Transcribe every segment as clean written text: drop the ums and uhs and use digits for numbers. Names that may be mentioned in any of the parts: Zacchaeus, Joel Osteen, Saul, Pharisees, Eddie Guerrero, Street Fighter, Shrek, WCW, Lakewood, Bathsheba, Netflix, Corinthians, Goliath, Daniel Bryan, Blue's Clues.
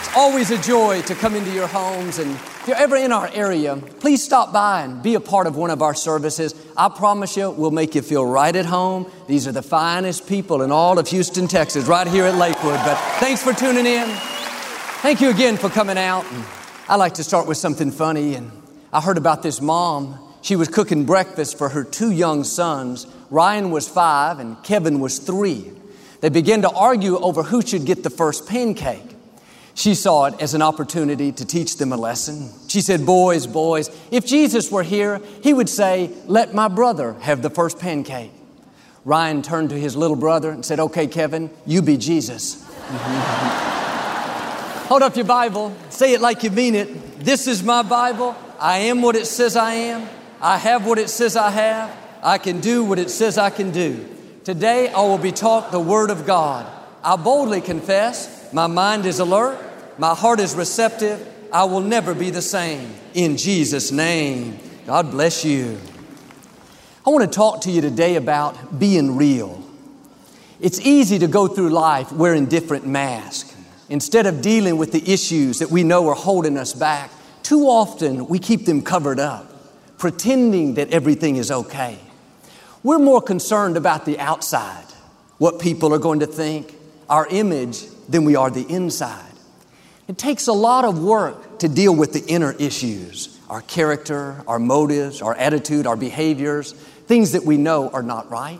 It's always a joy to come into your homes. And if you're ever in our area, please stop by and be a part of one of our services. I promise you, we'll make you feel right at home. These are the finest people in all of Houston, Texas, right here at Lakewood. But thanks for tuning in. Thank you again for coming out. And I like to start with something funny. And I heard about this mom. She was cooking breakfast for her two young sons. Ryan was 5 and Kevin was 3. They began to argue over who should get the first pancake. She saw it as an opportunity to teach them a lesson. She said, boys, if Jesus were here, he would say, let my brother have the first pancake. Ryan turned to his little brother and said, okay, Kevin, you be Jesus. Hold up your Bible. Say it like you mean it. This is my Bible. I am what it says I am. I have what it says I have. I can do what it says I can do. Today, I will be taught the Word of God. I boldly confess, my mind is alert, my heart is receptive. I will never be the same. In Jesus' name, God bless you. I want to talk to you today about being real. It's easy to go through life wearing different masks. Instead of dealing with the issues that we know are holding us back, too often we keep them covered up, pretending that everything is okay. We're more concerned about the outside, what people are going to think, our image, than we are the inside. It takes a lot of work to deal with the inner issues, our character, our motives, our attitude, our behaviors, things that we know are not right.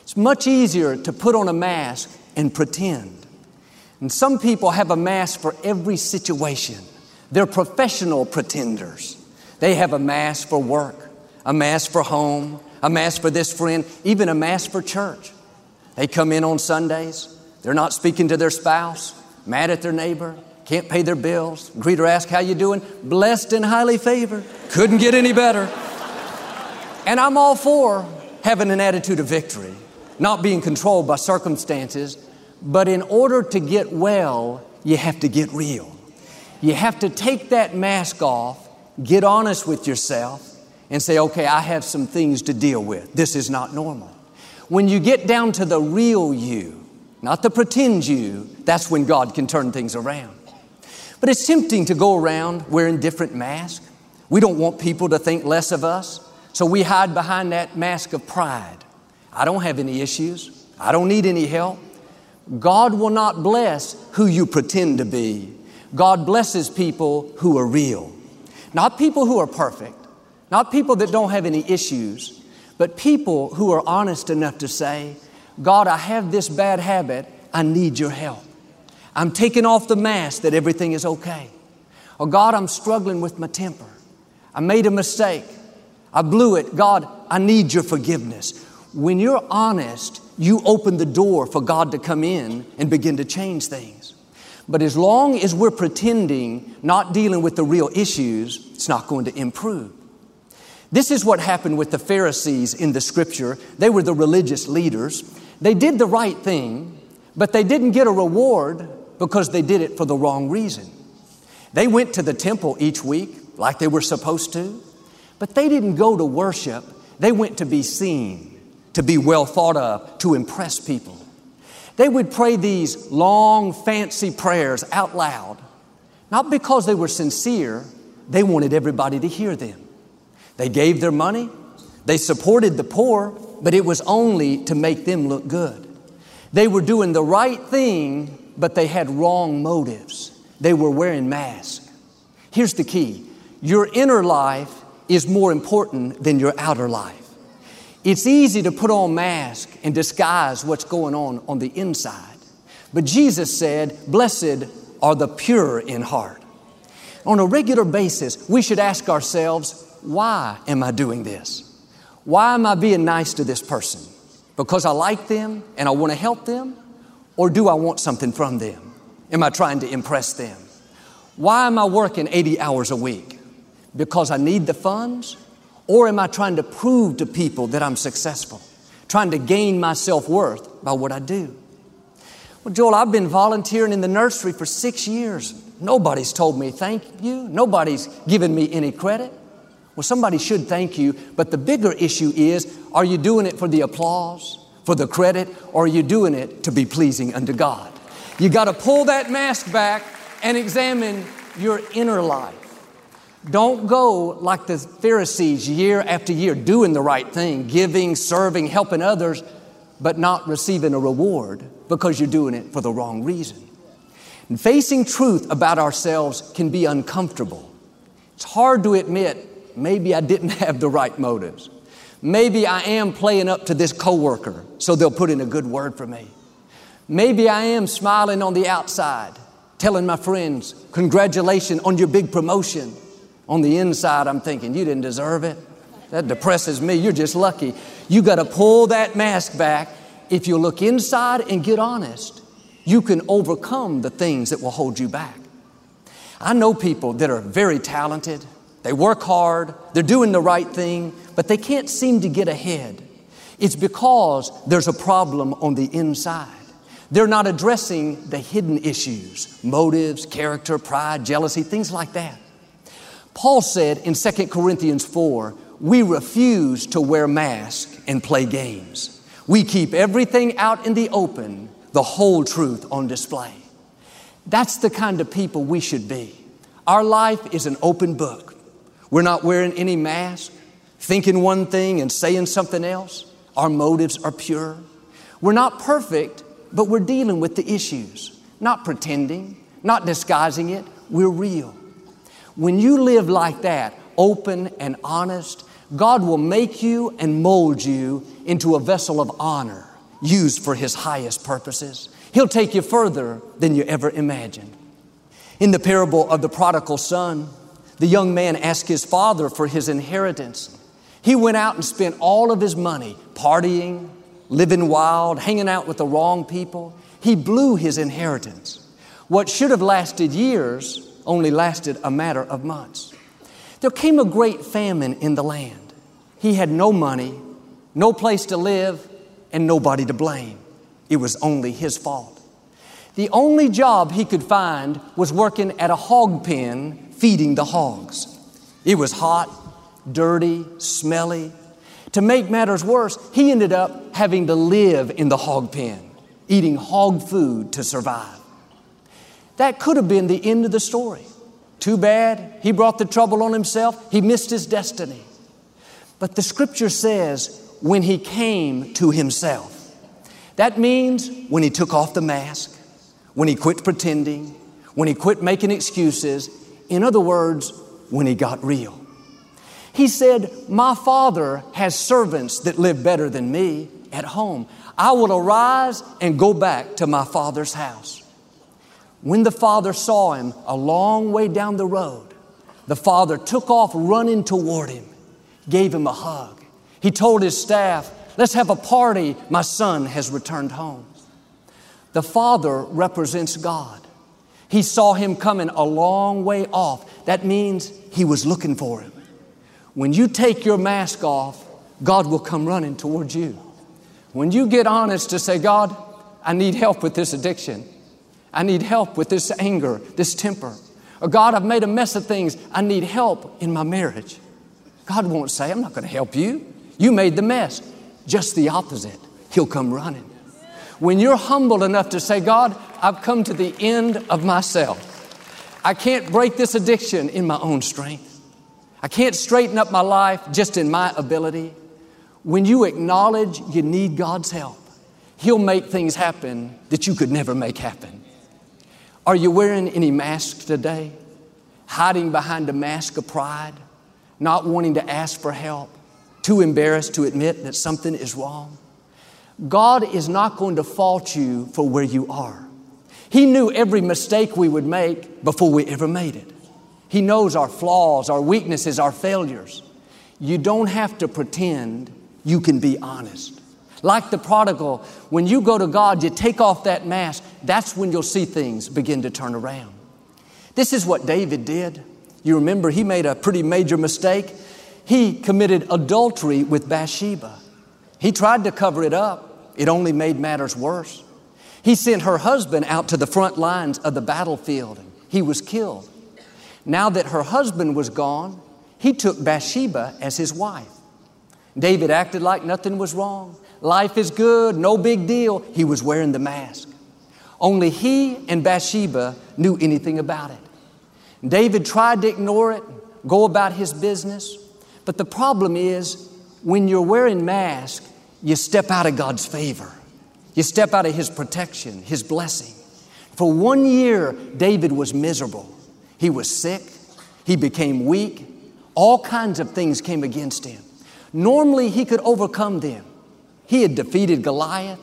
It's much easier to put on a mask and pretend. And some people have a mask for every situation. They're professional pretenders. They have a mask for work, a mask for home, a mask for this friend, even a mask for church. They come in on Sundays. They're not speaking to their spouse, mad at their neighbor, can't pay their bills, greeter asks, how you doing? Blessed and highly favored. Couldn't get any better. And I'm all for having an attitude of victory, not being controlled by circumstances. But in order to get well, you have to get real. You have to take that mask off, get honest with yourself, and say, okay, I have some things to deal with. This is not normal. When you get down to the real you, not the pretend you, that's when God can turn things around. But it's tempting to go around wearing different masks. We don't want people to think less of us, so we hide behind that mask of pride. I don't have any issues. I don't need any help. God will not bless who you pretend to be. God blesses people who are real, not people who are perfect. Not people that don't have any issues, but people who are honest enough to say, God, I have this bad habit. I need your help. I'm taking off the mask that everything is okay. Oh, God, I'm struggling with my temper. I made a mistake. I blew it. God, I need your forgiveness. When you're honest, you open the door for God to come in and begin to change things. But as long as we're pretending, not dealing with the real issues, it's not going to improve. This is what happened with the Pharisees in the scripture. They were the religious leaders. They did the right thing, but they didn't get a reward because they did it for the wrong reason. They went to the temple each week like they were supposed to, but they didn't go to worship. They went to be seen, to be well thought of, to impress people. They would pray these long, fancy prayers out loud, not because they were sincere. They wanted everybody to hear them. They gave their money, they supported the poor, but it was only to make them look good. They were doing the right thing, but they had wrong motives. They were wearing masks. Here's the key. Your inner life is more important than your outer life. It's easy to put on masks and disguise what's going on the inside. But Jesus said, blessed are the pure in heart. On a regular basis, we should ask ourselves, why am I doing this? Why am I being nice to this person? Because I like them and I want to help them? Or do I want something from them? Am I trying to impress them? Why am I working 80 hours a week? Because I need the funds? Or am I trying to prove to people that I'm successful? Trying to gain my self-worth by what I do? Well, Joel, I've been volunteering in the nursery for 6 years. Nobody's told me thank you. Nobody's given me any credit. Well, somebody should thank you. But the bigger issue is, are you doing it for the applause, for the credit, or are you doing it to be pleasing unto God? You got to pull that mask back and examine your inner life. Don't go like the Pharisees year after year, doing the right thing, giving, serving, helping others, but not receiving a reward because you're doing it for the wrong reason. And facing truth about ourselves can be uncomfortable. It's hard to admit, maybe I didn't have the right motives. Maybe I am playing up to this coworker so they'll put in a good word for me. Maybe I am smiling on the outside, telling my friends, congratulations on your big promotion. On the inside, I'm thinking, you didn't deserve it. That depresses me. You're just lucky. You got to pull that mask back. If you look inside and get honest, you can overcome the things that will hold you back. I know people that are very talented. They work hard. They're doing the right thing, but they can't seem to get ahead. It's because there's a problem on the inside. They're not addressing the hidden issues, motives, character, pride, jealousy, things like that. Paul said in 2 Corinthians 4, we refuse to wear masks and play games. We keep everything out in the open, the whole truth on display. That's the kind of people we should be. Our life is an open book. We're not wearing any mask, thinking one thing and saying something else. Our motives are pure. We're not perfect, but we're dealing with the issues, not pretending, not disguising it. We're real. When you live like that, open and honest, God will make you and mold you into a vessel of honor used for His highest purposes. He'll take you further than you ever imagined. In the parable of the prodigal son, the young man asked his father for his inheritance. He went out and spent all of his money partying, living wild, hanging out with the wrong people. He blew his inheritance. What should have lasted years only lasted a matter of months. There came a great famine in the land. He had no money, no place to live, and nobody to blame. It was only his fault. The only job he could find was working at a hog pen, feeding the hogs. It was hot, dirty, smelly. To make matters worse, he ended up having to live in the hog pen, eating hog food to survive. That could have been the end of the story. Too bad, he brought the trouble on himself. He missed his destiny. But the scripture says, when he came to himself. That means when he took off the mask, when he quit pretending, when he quit making excuses. In other words, when he got real. He said, my father has servants that live better than me at home. I will arise and go back to my father's house. When the father saw him a long way down the road, the father took off running toward him, gave him a hug. He told his staff, let's have a party. My son has returned home. The father represents God. He saw him coming a long way off. That means he was looking for him. When you take your mask off, God will come running towards you. When you get honest to say, God, I need help with this addiction. I need help with this anger, this temper. Or God, I've made a mess of things. I need help in my marriage. God won't say, I'm not going to help you. You made the mess. Just the opposite. He'll come running. When you're humble enough to say, God, I've come to the end of myself. I can't break this addiction in my own strength. I can't straighten up my life just in my ability. When you acknowledge you need God's help, He'll make things happen that you could never make happen. Are you wearing any masks today? Hiding behind a mask of pride, not wanting to ask for help, too embarrassed to admit that something is wrong? God is not going to fault you for where you are. He knew every mistake we would make before we ever made it. He knows our flaws, our weaknesses, our failures. You don't have to pretend. You can be honest. Like the prodigal, when you go to God, you take off that mask. That's when you'll see things begin to turn around. This is what David did. You remember he made a pretty major mistake. He committed adultery with Bathsheba. He tried to cover it up. It only made matters worse. He sent her husband out to the front lines of the battlefield. He was killed. Now that her husband was gone, he took Bathsheba as his wife. David acted like nothing was wrong. Life is good, no big deal. He was wearing the mask. Only he and Bathsheba knew anything about it. David tried to ignore it, go about his business. But the problem is, when you're wearing mask, you step out of God's favor. You step out of His protection, His blessing. For 1 year, David was miserable. He was sick. He became weak. All kinds of things came against him. Normally, he could overcome them. He had defeated Goliath.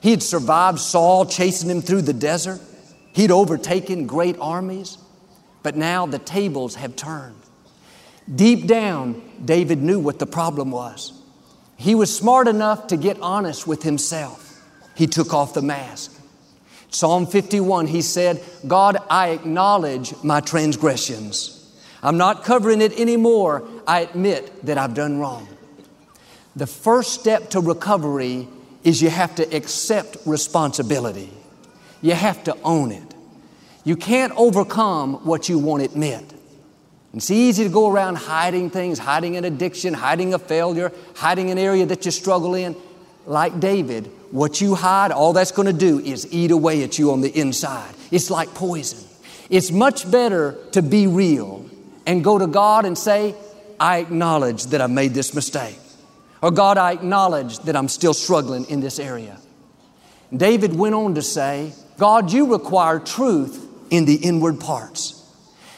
He had survived Saul chasing him through the desert. He'd overtaken great armies. But now the tables have turned. Deep down, David knew what the problem was. He was smart enough to get honest with himself. He took off the mask. Psalm 51, he said, God, I acknowledge my transgressions. I'm not covering it anymore. I admit that I've done wrong. The first step to recovery is you have to accept responsibility. You have to own it. You can't overcome what you won't admit. It's easy to go around hiding things, hiding an addiction, hiding a failure, hiding an area that you struggle in. Like David, what you hide, all that's going to do is eat away at you on the inside. It's like poison. It's much better to be real and go to God and say, I acknowledge that I made this mistake. Or God, I acknowledge that I'm still struggling in this area. David went on to say, God, you require truth in the inward parts.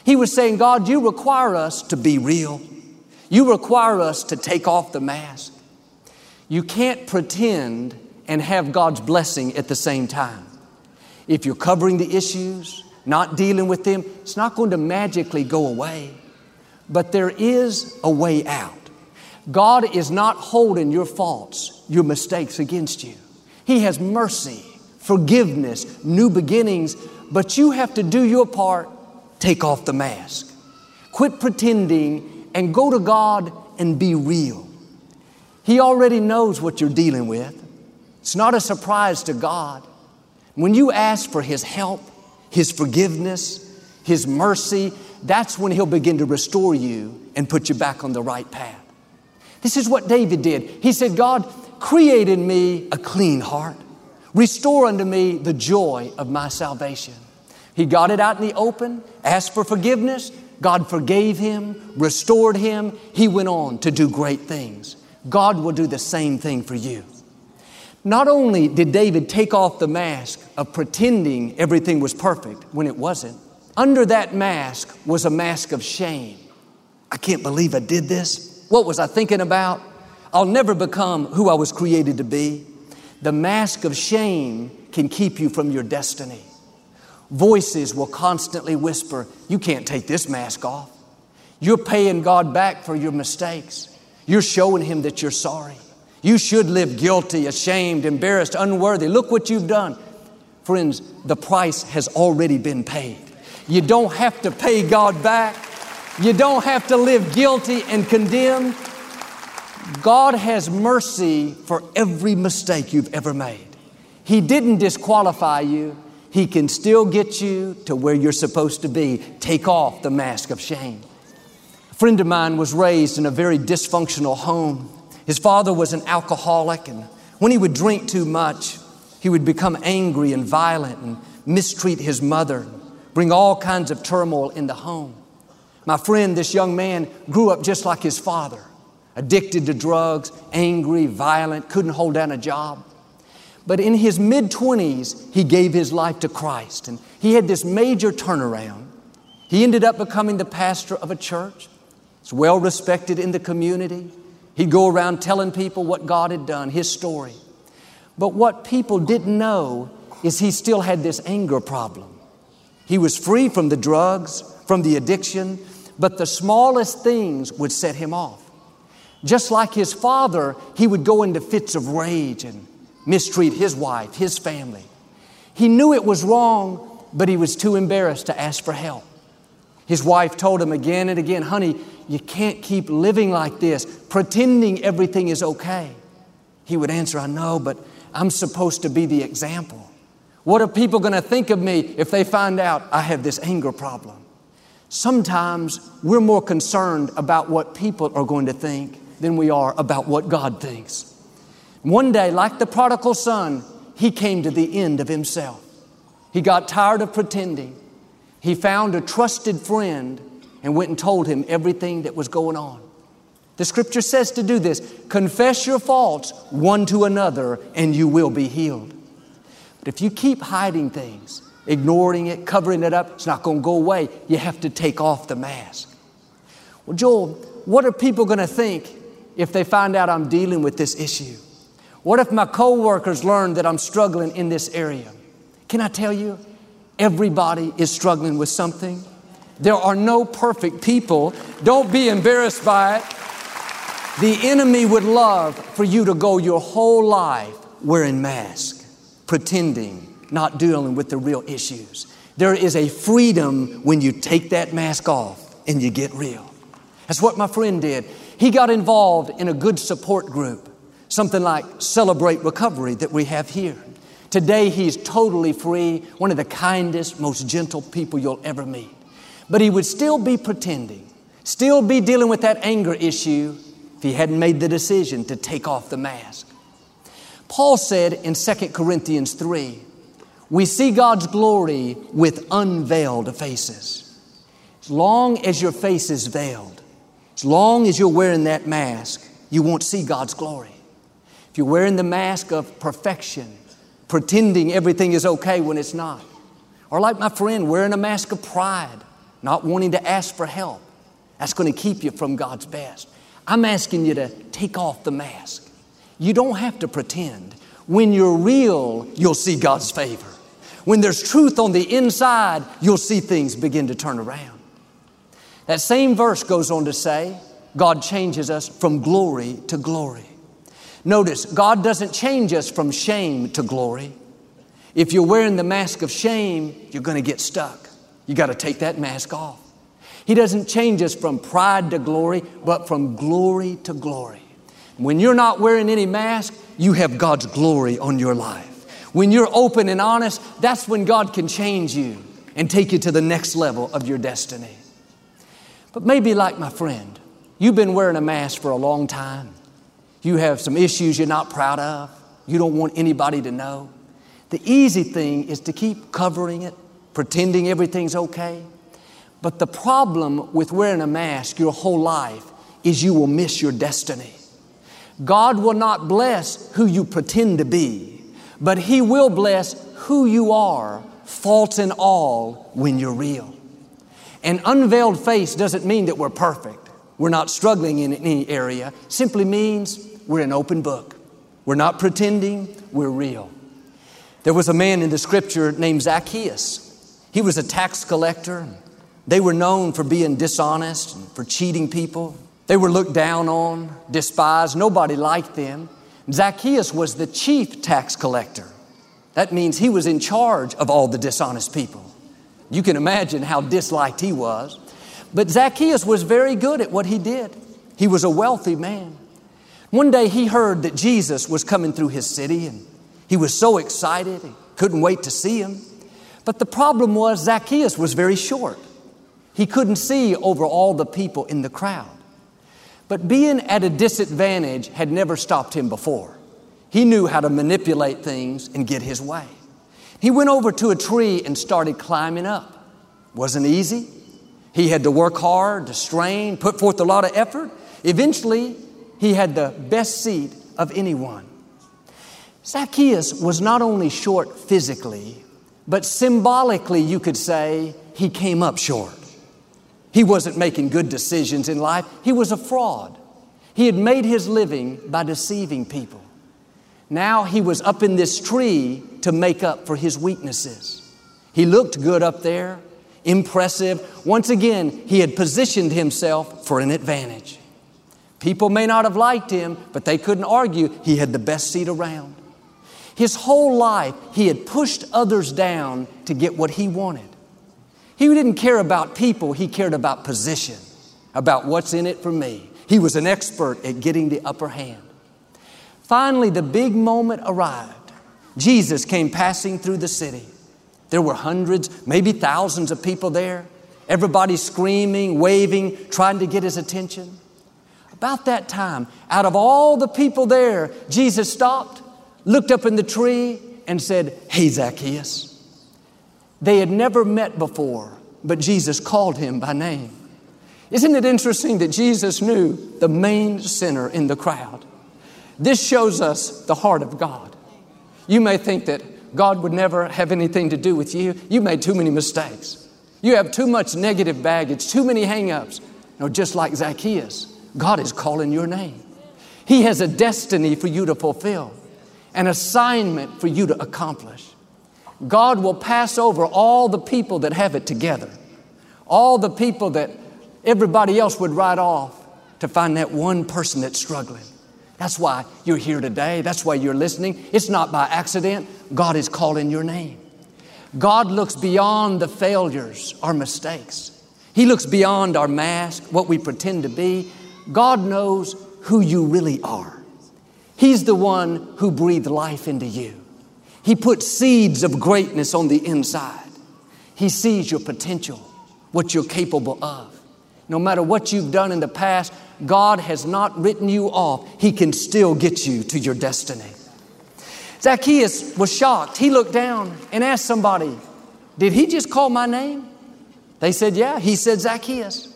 He was saying, God, you require us to be real. You require us to take off the mask. You can't pretend and have God's blessing at the same time. If you're covering the issues, not dealing with them, it's not going to magically go away. But there is a way out. God is not holding your faults, your mistakes against you. He has mercy, forgiveness, new beginnings, but you have to do your part. Take off the mask. Quit pretending and go to God and be real. He already knows what you're dealing with. It's not a surprise to God. When you ask for His help, His forgiveness, His mercy, that's when He'll begin to restore you and put you back on the right path. This is what David did. He said, God, create in me a clean heart. Restore unto me the joy of my salvation. He got it out in the open, asked for forgiveness. God forgave him, restored him. He went on to do great things. God will do the same thing for you. Not only did David take off the mask of pretending everything was perfect when it wasn't, under that mask was a mask of shame. I can't believe I did this. What was I thinking about? I'll never become who I was created to be. The mask of shame can keep you from your destiny. Voices will constantly whisper, you can't take this mask off. You're paying God back for your mistakes. You're showing Him that you're sorry. You should live guilty, ashamed, embarrassed, unworthy. Look what you've done. Friends, the price has already been paid. You don't have to pay God back. You don't have to live guilty and condemned. God has mercy for every mistake you've ever made. He didn't disqualify you. He can still get you to where you're supposed to be. Take off the mask of shame. A friend of mine was raised in a very dysfunctional home. His father was an alcoholic, and when he would drink too much, he would become angry and violent and mistreat his mother, bring all kinds of turmoil in the home. My friend, this young man, grew up just like his father, addicted to drugs, angry, violent, couldn't hold down a job. But in his mid-20s, he gave his life to Christ, and he had this major turnaround. He ended up becoming the pastor of a church. It's well respected in the community. He'd go around telling people what God had done, his story. But what people didn't know is he still had this anger problem. He was free from the drugs, from the addiction, but the smallest things would set him off. Just like his father, he would go into fits of rage and mistreat his wife, his family. He knew it was wrong, but he was too embarrassed to ask for help. His wife told him again and again, honey, you can't keep living like this, pretending everything is okay. He would answer, I know, but I'm supposed to be the example. What are people going to think of me if they find out I have this anger problem? Sometimes we're more concerned about what people are going to think than we are about what God thinks. One day, like the prodigal son, he came to the end of himself. He got tired of pretending. He found a trusted friend and went and told him everything that was going on. The scripture says to do this. Confess your faults one to another and you will be healed. But if you keep hiding things, ignoring it, covering it up, it's not going to go away. You have to take off the mask. Well, Joel, what are people going to think if they find out I'm dealing with this issue? What if my coworkers learn that I'm struggling in this area? Can I tell you, everybody is struggling with something. There are no perfect people. Don't be embarrassed by it. The enemy would love for you to go your whole life wearing masks, pretending, not dealing with the real issues. There is a freedom when you take that mask off and you get real. That's what my friend did. He got involved in a good support group, something like Celebrate Recovery that we have here. Today, he's totally free, one of the kindest, most gentle people you'll ever meet. But he would still be pretending, still be dealing with that anger issue if he hadn't made the decision to take off the mask. Paul said in 2 Corinthians 3, we see God's glory with unveiled faces. As long as your face is veiled, as long as you're wearing that mask, you won't see God's glory. If you're wearing the mask of perfection, pretending everything is okay when it's not. Or like my friend, wearing a mask of pride, not wanting to ask for help. That's going to keep you from God's best. I'm asking you to take off the mask. You don't have to pretend. When you're real, you'll see God's favor. When there's truth on the inside, you'll see things begin to turn around. That same verse goes on to say, God changes us from glory to glory. Notice, God doesn't change us from shame to glory. If you're wearing the mask of shame, you're going to get stuck. You got to take that mask off. He doesn't change us from pride to glory, but from glory to glory. When you're not wearing any mask, you have God's glory on your life. When you're open and honest, that's when God can change you and take you to the next level of your destiny. But maybe like my friend, you've been wearing a mask for a long time. You have some issues you're not proud of. You don't want anybody to know. The easy thing is to keep covering it, pretending everything's okay. But the problem with wearing a mask your whole life is you will miss your destiny. God will not bless who you pretend to be, but He will bless who you are, faults and all, when you're real. An unveiled face doesn't mean that we're perfect. We're not struggling in any area. Simply means we're an open book. We're not pretending, we're real. There was a man in the scripture named Zacchaeus. He was a tax collector. They were known for being dishonest and for cheating people. They were looked down on, despised. Nobody liked them. Zacchaeus was the chief tax collector. That means he was in charge of all the dishonest people. You can imagine how disliked he was. But Zacchaeus was very good at what he did. He was a wealthy man. One day he heard that Jesus was coming through his city, and he was so excited, he couldn't wait to see him. But the problem was Zacchaeus was very short. He couldn't see over all the people in the crowd. But being at a disadvantage had never stopped him before. He knew how to manipulate things and get his way. He went over to a tree and started climbing up. Wasn't easy. He had to work hard, to strain, put forth a lot of effort. Eventually, he had the best seat of anyone. Zacchaeus was not only short physically, but symbolically, you could say, he came up short. He wasn't making good decisions in life. He was a fraud. He had made his living by deceiving people. Now he was up in this tree to make up for his weaknesses. He looked good up there. Impressive. Once again, he had positioned himself for an advantage. People may not have liked him, but they couldn't argue he had the best seat around. His whole life, he had pushed others down to get what he wanted. He didn't care about people. He cared about position, about what's in it for me. He was an expert at getting the upper hand. Finally, the big moment arrived. Jesus came passing through the city. There were hundreds, maybe thousands of people there. Everybody screaming, waving, trying to get his attention. About that time, out of all the people there, Jesus stopped, looked up in the tree, and said, "Hey, Zacchaeus." They had never met before, but Jesus called him by name. Isn't it interesting that Jesus knew the main sinner in the crowd? This shows us the heart of God. You may think that God would never have anything to do with you. You made too many mistakes. You have too much negative baggage, too many hang-ups. No, just like Zacchaeus, God is calling your name. He has a destiny for you to fulfill, an assignment for you to accomplish. God will pass over all the people that have it together, all the people that everybody else would write off, to find that one person that's struggling. That's why you're here today. That's why you're listening. It's not by accident. God is calling your name. God looks beyond the failures, our mistakes. He looks beyond our mask, what we pretend to be. God knows who you really are. He's the one who breathed life into you. He put seeds of greatness on the inside. He sees your potential, what you're capable of. No matter what you've done in the past, God has not written you off. He can still get you to your destiny. Zacchaeus was shocked. He looked down and asked somebody, "Did he just call my name?" They said, "Yeah." He said, "Zacchaeus."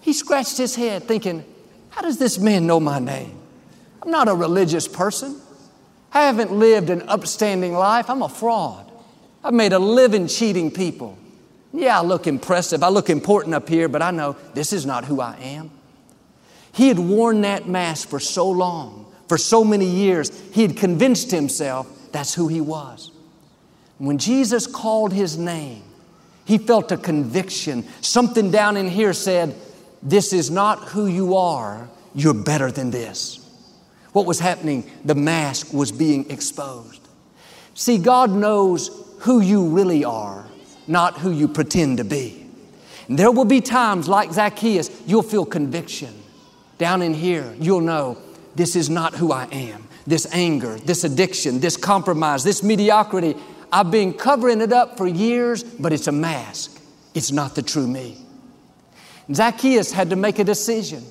He scratched his head thinking, "How does this man know my name? I'm not a religious person. I haven't lived an upstanding life. I'm a fraud. I've made a living cheating people. Yeah, I look impressive. I look important up here, but I know this is not who I am." He had worn that mask for so long, for so many years. He had convinced himself that's who he was. When Jesus called his name, he felt a conviction. Something down in here said, "This is not who you are. You're better than this." What was happening? The mask was being exposed. See, God knows who you really are, not who you pretend to be. And there will be times like Zacchaeus, you'll feel conviction. Down in here, you'll know this is not who I am. This anger, this addiction, this compromise, this mediocrity. I've been covering it up for years, but it's a mask. It's not the true me. Zacchaeus had to make a decision.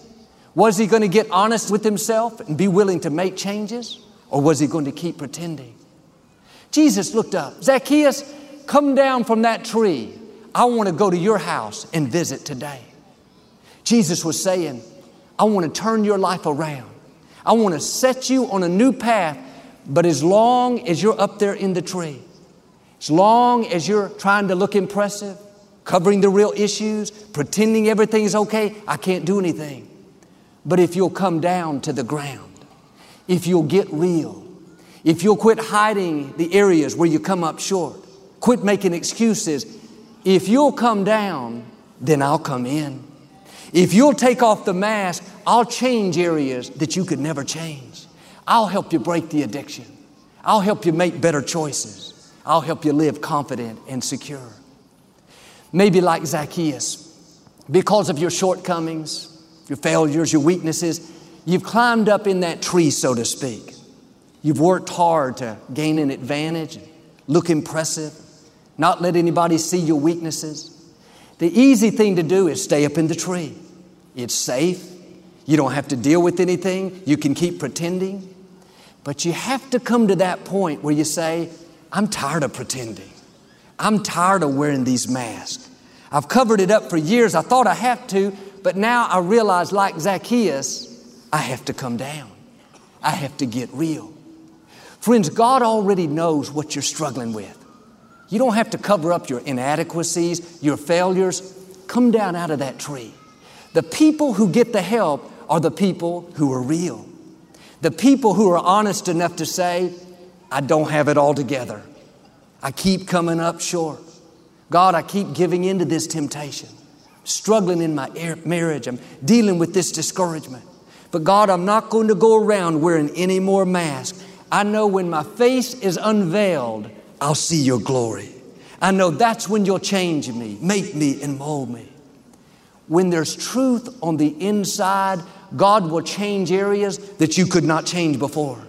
Was he going to get honest with himself and be willing to make changes? Or was he going to keep pretending? Jesus looked up. "Zacchaeus, come down from that tree. I want to go to your house and visit today." Jesus was saying, "I want to turn your life around. I want to set you on a new path, but as long as you're up there in the tree, as long as you're trying to look impressive, covering the real issues, pretending everything's okay, I can't do anything. But if you'll come down to the ground, if you'll get real, if you'll quit hiding the areas where you come up short, quit making excuses. If you'll come down, then I'll come in. If you'll take off the mask, I'll change areas that you could never change. I'll help you break the addiction. I'll help you make better choices. I'll help you live confident and secure." Maybe like Zacchaeus, because of your shortcomings, your failures, your weaknesses, you've climbed up in that tree, so to speak. You've worked hard to gain an advantage, look impressive, not let anybody see your weaknesses. The easy thing to do is stay up in the tree. It's safe. You don't have to deal with anything. You can keep pretending. But you have to come to that point where you say, "I'm tired of pretending. I'm tired of wearing these masks. I've covered it up for years. I thought I have to, but now I realize, like Zacchaeus, I have to come down. I have to get real." Friends, God already knows what you're struggling with. You don't have to cover up your inadequacies, your failures. Come down out of that tree. The people who get the help are the people who are real. The people who are honest enough to say, "I don't have it all together. I keep coming up short. God, I keep giving into this temptation. I'm struggling in my marriage. I'm dealing with this discouragement. But God, I'm not going to go around wearing any more masks. I know when my face is unveiled, I'll see your glory. I know that's when you'll change me, make me, and mold me. When there's truth on the inside, God will change areas that you could not change before.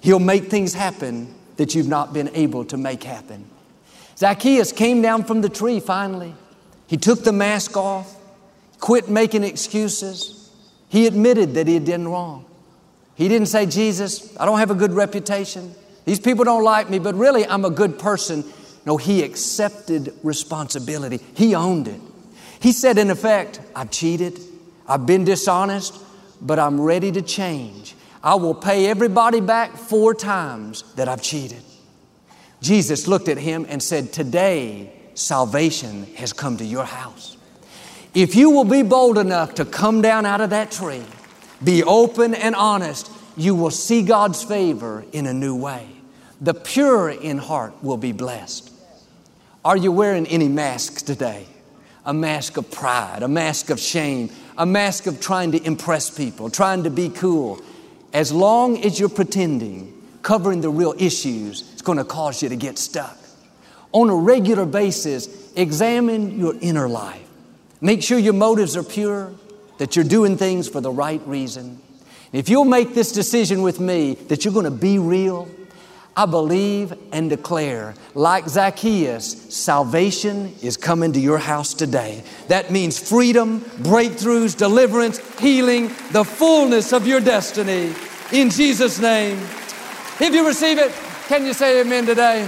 He'll make things happen that you've not been able to make happen. Zacchaeus came down from the tree finally. He took the mask off, quit making excuses. He admitted that he had done wrong. He didn't say, Jesus, I don't have a good reputation. These people don't like me, but really I'm a good person. No, he accepted responsibility. He owned it. He said, in effect, I've cheated. I've been dishonest, but I'm ready to change. I will pay everybody back 4 times that I've cheated. Jesus looked at him and said, today, salvation has come to your house. If you will be bold enough to come down out of that tree, be open and honest, you will see God's favor in a new way. The pure in heart will be blessed. Are you wearing any masks today? A mask of pride, a mask of shame, a mask of trying to impress people, trying to be cool. As long as you're pretending, covering the real issues, it's going to cause you to get stuck. On a regular basis, examine your inner life. Make sure your motives are pure, that you're doing things for the right reason. If you'll make this decision with me that you're going to be real, I believe and declare, like Zacchaeus, salvation is coming to your house today. That means freedom, breakthroughs, deliverance, healing, the fullness of your destiny. In Jesus' name. If you receive it, can you say amen today?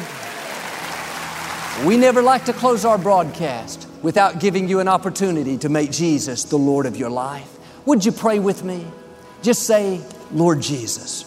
We never like to close our broadcast without giving you an opportunity to make Jesus the Lord of your life. Would you pray with me? Just say, Lord Jesus,